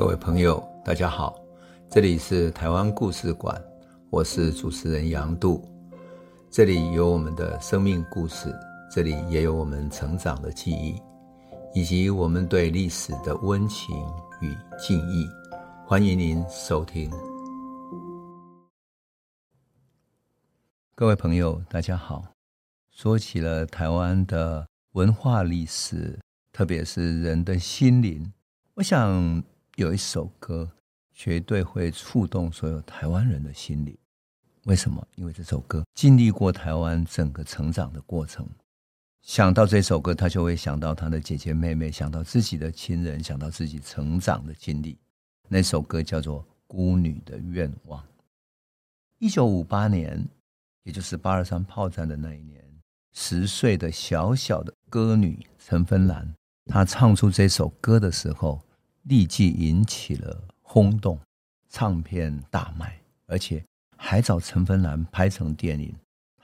各位朋友大家好，这里是台湾故事馆，我是主持人杨度。这里有我们的生命故事，这里也有我们成长的记忆，以及我们对历史的温情与敬意。欢迎您收听。各位朋友大家好，说起了台湾的文化历史，特别是人的心灵，我想有一首歌绝对会触动所有台湾人的心灵。为什么？因为这首歌经历过台湾整个成长的过程，想到这首歌他就会想到他的姐姐妹妹，想到自己的亲人，想到自己成长的经历。那首歌叫做《孤女的愿望》。1958年，也就是823炮战的那一年，10岁的小小的歌女陈芬兰，她唱出这首歌的时候，立即引起了轰动，唱片大卖，而且还找陈芬兰拍成电影。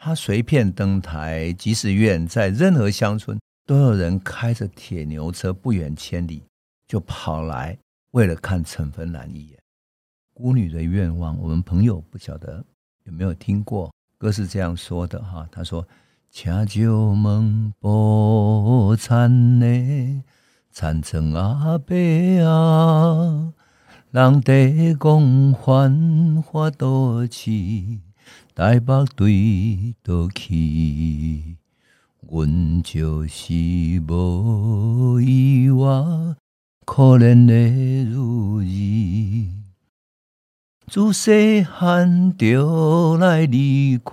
她随便登台，即使远在任何乡村，都有人开着铁牛车不远千里就跑来，为了看陈芬兰一眼。《孤女的愿望》，我们朋友不晓得有没有听过，歌是这样说的哈，他说：请就问无田的田庄阿伯啊，人地讲繁华都市，台北对倒去，阮就是无依偎，可怜的女儿。自细汉就来离开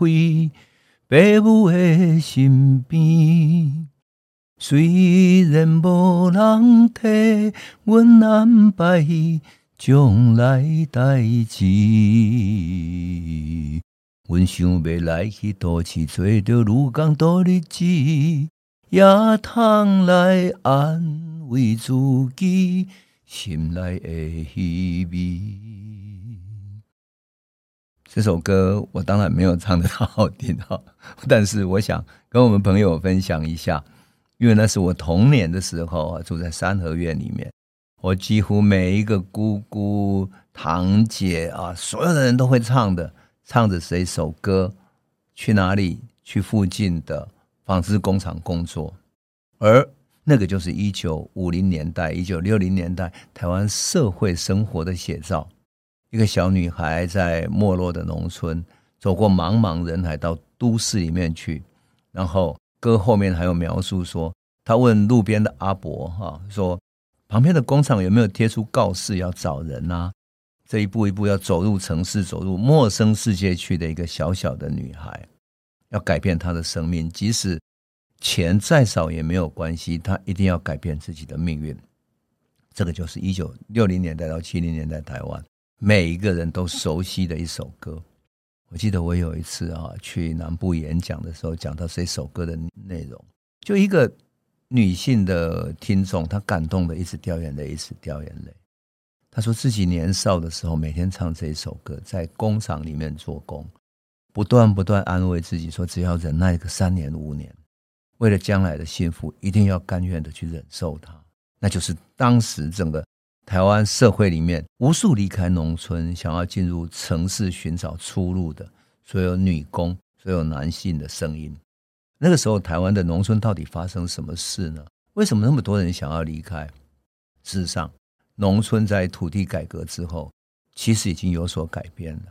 父母的身边，虽然无人替阮安排将来代志，阮想要来去都市做着女工度日子，也通来安慰自己心内的虚微。这首歌我当然没有唱得好听，但是我想跟我们朋友分享一下，因为那是我童年的时候，住在三合院里面，我几乎每一个姑姑堂姐啊，所有的人都会唱的，唱着这首歌去哪里？去附近的纺织工厂工作。而那个就是1950年代1960年代台湾社会生活的写照。一个小女孩在没落的农村，走过茫茫人海到都市里面去，然后歌后面还有描述说，她问路边的阿伯说，旁边的工厂有没有贴出告示要找人啊？这一步一步要走入城市，走入陌生世界去的一个小小的女孩，要改变她的生命，即使钱再少也没有关系，她一定要改变自己的命运。这个就是1960年代到70年代台湾每一个人都熟悉的一首歌。我记得我有一次去南部演讲的时候，讲到这首歌的内容，就一个女性的听众，她感动的一直掉眼泪一直掉眼泪。她说自己年少的时候每天唱这首歌，在工厂里面做工，不断安慰自己说，只要忍耐个3年5年，为了将来的幸福一定要甘愿的去忍受它。那就是当时整个台湾社会里面无数离开农村想要进入城市寻找出路的所有女工，所有男性的声音。那个时候台湾的农村到底发生什么事呢？为什么那么多人想要离开？事实上农村在土地改革之后其实已经有所改变了，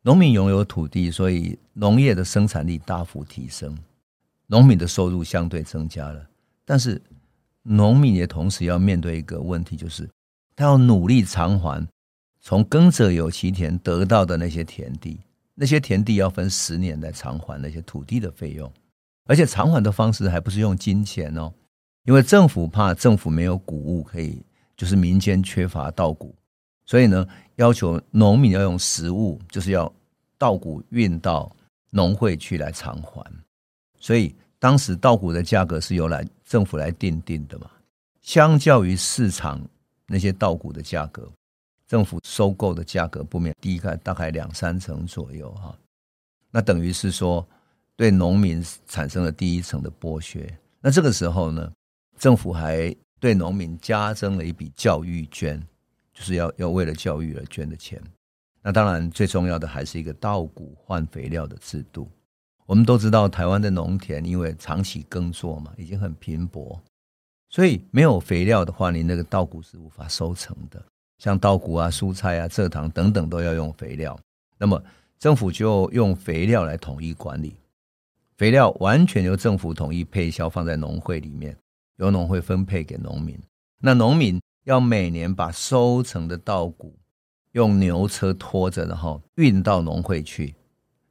农民拥有土地，所以农业的生产力大幅提升，农民的收入相对增加了。但是农民也同时要面对一个问题，就是他要努力偿还从耕者有其田得到的那些田地，那些田地要分10年来偿还那些土地的费用，而且偿还的方式还不是用金钱哦，因为政府怕政府没有谷物可以，就是民间缺乏稻谷，所以呢要求农民要用食物，就是要稻谷运到农会去来偿还。所以当时稻谷的价格是由来政府来定的嘛，相较于市场那些稻谷的价格，政府收购的价格不免低大概2-3成左右。那等于是说对农民产生了第一层的剥削。那这个时候呢，政府还对农民加征了一笔教育捐，就是要为了教育而捐的钱。那当然最重要的还是一个稻谷换肥料的制度。我们都知道台湾的农田因为长期耕作嘛，已经很贫瘠，所以没有肥料的话，你那个稻谷是无法收成的，像稻谷啊、蔬菜啊、蔗糖等等都要用肥料。那么政府就用肥料来统一管理，肥料完全由政府统一配销，放在农会里面，由农会分配给农民。那农民要每年把收成的稻谷用牛车拖着，然后运到农会去，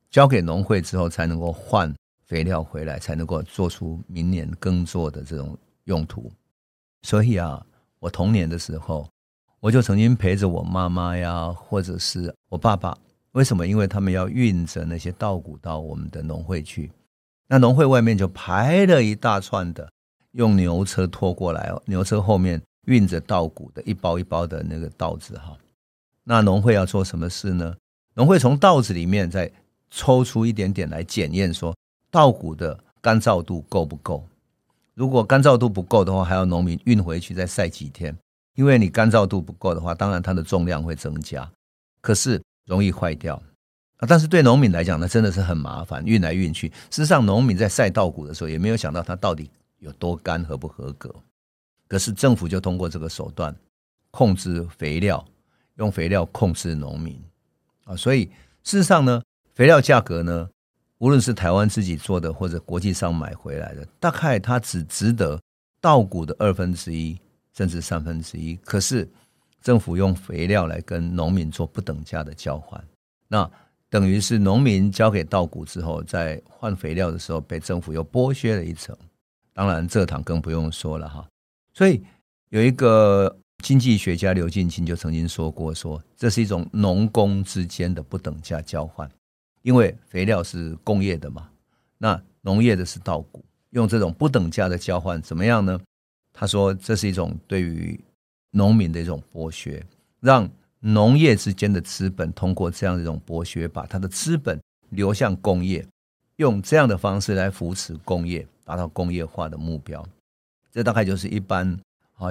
交给农会之后才能够换肥料回来，才能够做出明年耕作的这种用途。所以啊，我童年的时候，我就曾经陪着我妈妈呀，或者是我爸爸。为什么？因为他们要运着那些稻谷到我们的农会去，那农会外面就排了一大串的用牛车拖过来，牛车后面运着稻谷的一包一包的那个稻子。那农会要做什么事呢？农会从稻子里面再抽出一点点来检验，说稻谷的干燥度够不够。如果干燥度不够的话，还要农民运回去再晒几天，因为你干燥度不够的话，当然它的重量会增加，可是容易坏掉。但是对农民来讲呢，真的是很麻烦，运来运去。事实上农民在晒稻谷的时候也没有想到它到底有多干，合不合格。可是政府就通过这个手段控制肥料，用肥料控制农民。所以事实上呢，肥料价格呢，无论是台湾自己做的或者国际上买回来的，大概它只值得稻谷的1/2甚至1/3。可是政府用肥料来跟农民做不等价的交换，那等于是农民交给稻谷之后，在换肥料的时候被政府又剥削了一层。当然蔗糖更不用说了哈。所以有一个经济学家刘进清就曾经说过，说这是一种农工之间的不等价交换，因为肥料是工业的嘛，那农业的是稻谷，用这种不等价的交换怎么样呢？他说这是一种对于农民的一种剥削，让农业之间的资本通过这样一种剥削，把它的资本流向工业，用这样的方式来扶持工业，达到工业化的目标。这大概就是一般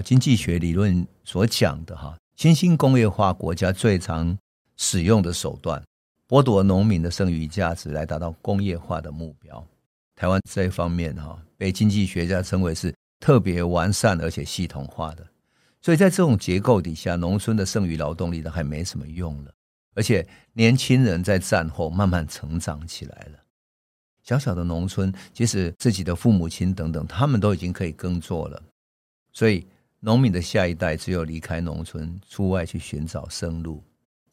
经济学理论所讲的新兴工业化国家最常使用的手段，剥夺农民的剩余价值来达到工业化的目标。台湾这一方面被经济学家称为是特别完善而且系统化的，所以在这种结构底下，农村的剩余劳动力呢还没什么用了，而且年轻人在战后慢慢成长起来了。小小的农村，即使自己的父母亲等等，他们都已经可以耕作了，所以农民的下一代只有离开农村，出外去寻找生路。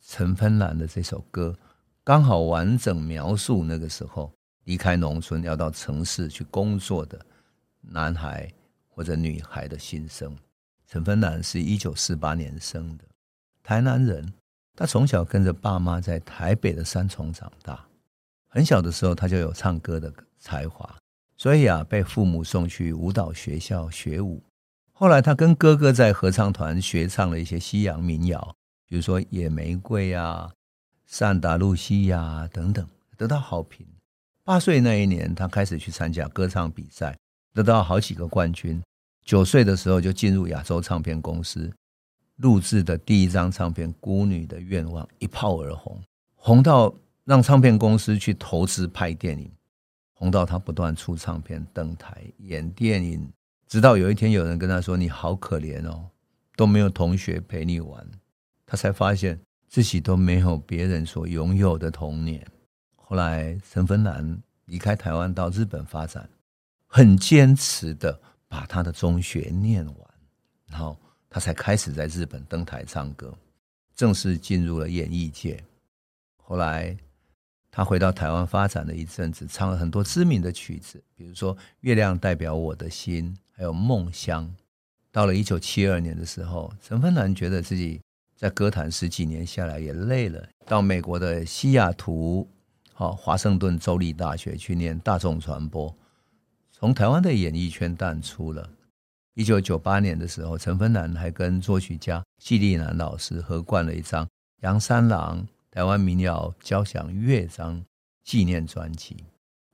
陈芬兰的这首歌刚好完整描述那个时候离开农村要到城市去工作的男孩或者女孩的心声。陈芬兰是1948年生的台南人，他从小跟着爸妈在台北的三重长大，很小的时候他就有唱歌的才华，所以啊被父母送去舞蹈学校学舞。后来他跟哥哥在合唱团学唱了一些西洋民谣，比如说野玫瑰啊、善达露西啊等等，得到好评。8岁那一年他开始去参加歌唱比赛，得到好几个冠军。9岁的时候就进入亚洲唱片公司，录制的第一张唱片《孤女的愿望》一炮而红，红到让唱片公司去投资拍电影，红到他不断出唱片、登台、演电影，直到有一天有人跟他说：“你好可怜哦，都没有同学陪你玩。”他才发现自己都没有别人所拥有的童年。后来陈芬兰离开台湾到日本发展，很坚持的把他的中学念完，然后他才开始在日本登台唱歌，正式进入了演艺界。后来他回到台湾发展了一阵子，唱了很多知名的曲子，比如说《月亮代表我的心》还有《梦乡》。到了1972年的时候，陈芬兰觉得自己在歌坛10几年下来也累了，到美国的西雅图、华盛顿州立大学去念大众传播，从台湾的演艺圈淡出了。1998年的时候，陈芬兰还跟作曲家纪丽南老师合灌了一张杨三郎台湾民谣交响乐章纪念专辑，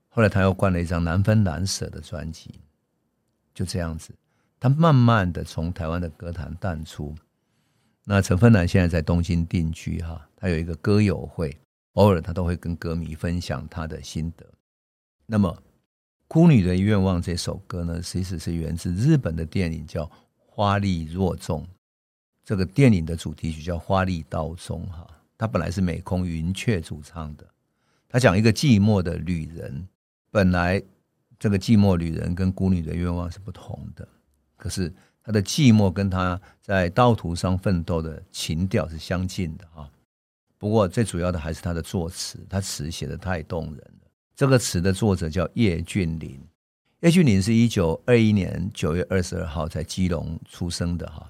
后来他又灌了一张难分难舍的专辑。就这样子他慢慢的从台湾的歌坛淡出，那陈芬兰现在在东京定居哈，他有一个歌友会，偶尔他都会跟歌迷分享他的心得。那么孤女的愿望这首歌呢，其实是源自日本的电影叫花笠若纵，这个电影的主题曲叫花笠道中哈，它本来是美空云雀主唱的。他讲一个寂寞的旅人，本来这个寂寞旅人跟孤女的愿望是不同的，可是他的寂寞跟他在道途上奋斗的情调是相近的哈。不过最主要的还是他的作词，他词写得太动人了。这个词的作者叫叶俊麟，叶俊麟是1921年9月22号在基隆出生的哈。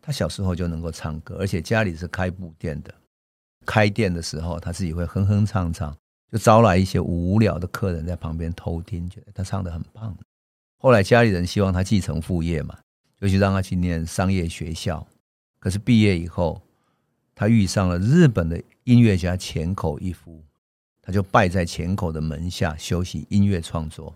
他小时候就能够唱歌，而且家里是开布店的，开店的时候他自己会哼哼唱唱，就招来一些无聊的客人在旁边偷听，觉得他唱得很棒。后来家里人希望他继承父业嘛，就去让他去念商业学校。可是毕业以后，他遇上了日本的音乐家浅口一夫，他就拜在浅口的门下修习音乐创作。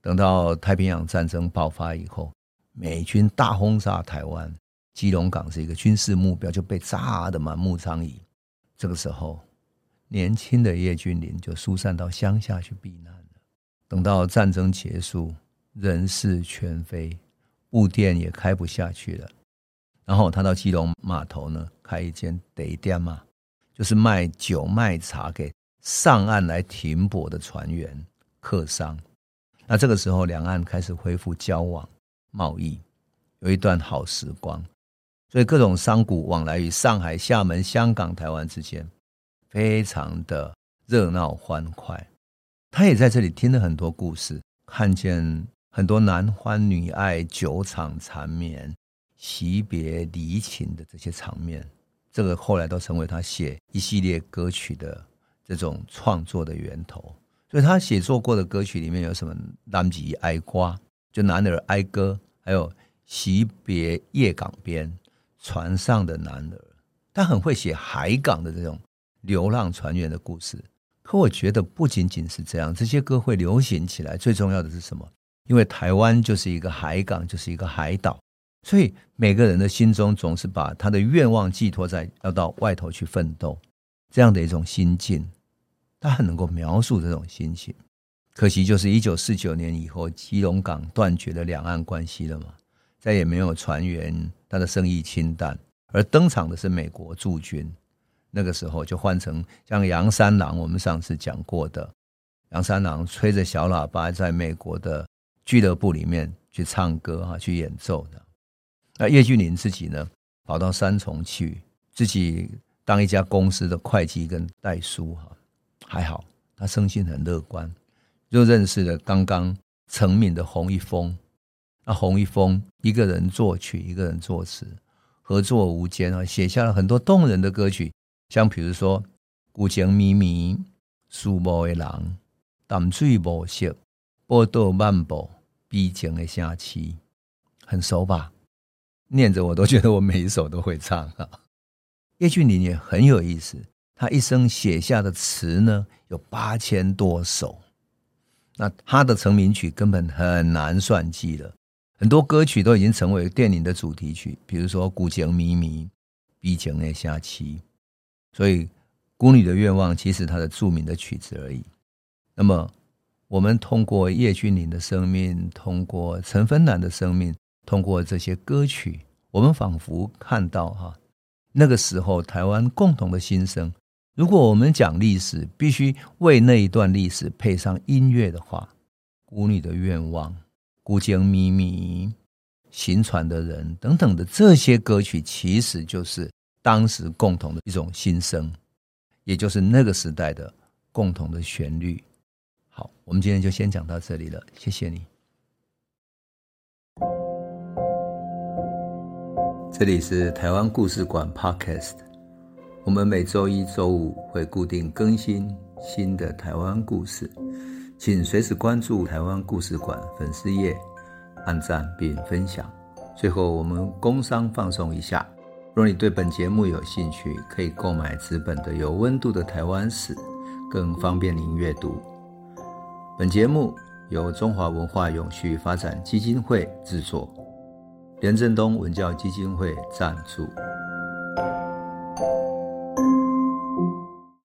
等到太平洋战争爆发以后，美军大轰炸台湾，基隆港是一个军事目标，就被炸得满目疮痍。这个时候年轻的叶俊麟就疏散到乡下去避难了。等到战争结束，人事全非，布店也开不下去了。然后他到基隆码头呢，开一间茶店嘛，就是卖酒卖茶给上岸来停泊的船员客商。那这个时候两岸开始恢复交往贸易，有一段好时光，所以各种商贾往来于上海、厦门、香港、台湾之间，非常的热闹欢快。他也在这里听了很多故事，看见很多男欢女爱、酒场缠绵、惜别离情的这些场面，这个后来都成为他写一系列歌曲的这种创作的源头。所以他写作过的歌曲里面有什么男儿哀歌，就男儿哀歌，还有惜别夜港边、船上的男儿。他很会写海港的这种流浪船员的故事。可我觉得不仅仅是这样，这些歌会流行起来最重要的是什么？因为台湾就是一个海港，就是一个海岛，所以每个人的心中总是把他的愿望寄托在要到外头去奋斗这样的一种心境。他很能够描述这种心情。可惜就是1949年以后，基隆港断绝了两岸关系了嘛，再也没有船员，他的生意清淡，而登场的是美国驻军。那个时候就换成像杨三郎，我们上次讲过的杨三郎吹着小喇叭在美国的俱乐部里面去唱歌去演奏的。那叶俊麟自己呢，跑到三重去，自己当一家公司的会计跟代书。还好他生性很乐观，就认识了刚刚成名的洪一峰。那洪一峰一个人作曲，一个人作词，合作无间，写下了很多动人的歌曲，像比如说旧情绵绵、思慕的人、淡水无色、报道漫步、悲情的城市。很熟吧？念着我都觉得我每一首都会唱啊。叶俊麟也很有意思，他一生写下的词呢有8000多首，那他的成名曲根本很难算计了，很多歌曲都已经成为电影的主题曲，比如说旧情绵绵、悲情的城市。所以孤女的愿望其实她的著名的曲子而已。那么我们通过叶俊麟的生命，通过陈芬兰的生命，通过这些歌曲，我们仿佛看到那个时候台湾共同的心声。如果我们讲历史，必须为那一段历史配上音乐的话，孤女的愿望、孤情咪咪、行船的人等等的这些歌曲，其实就是当时共同的一种心声，也就是那个时代的共同的旋律。好，我们今天就先讲到这里了，谢谢你。这里是台湾故事馆 Podcast， 我们每周一周五会固定更新新的台湾故事，请随时关注台湾故事馆粉丝页，按赞并分享。最后我们工商放松一下，若你对本节目有兴趣，可以购买纸本的《有温度的台湾史》，更方便您阅读。本节目由中华文化永续发展基金会制作，廉振东文教基金会赞助。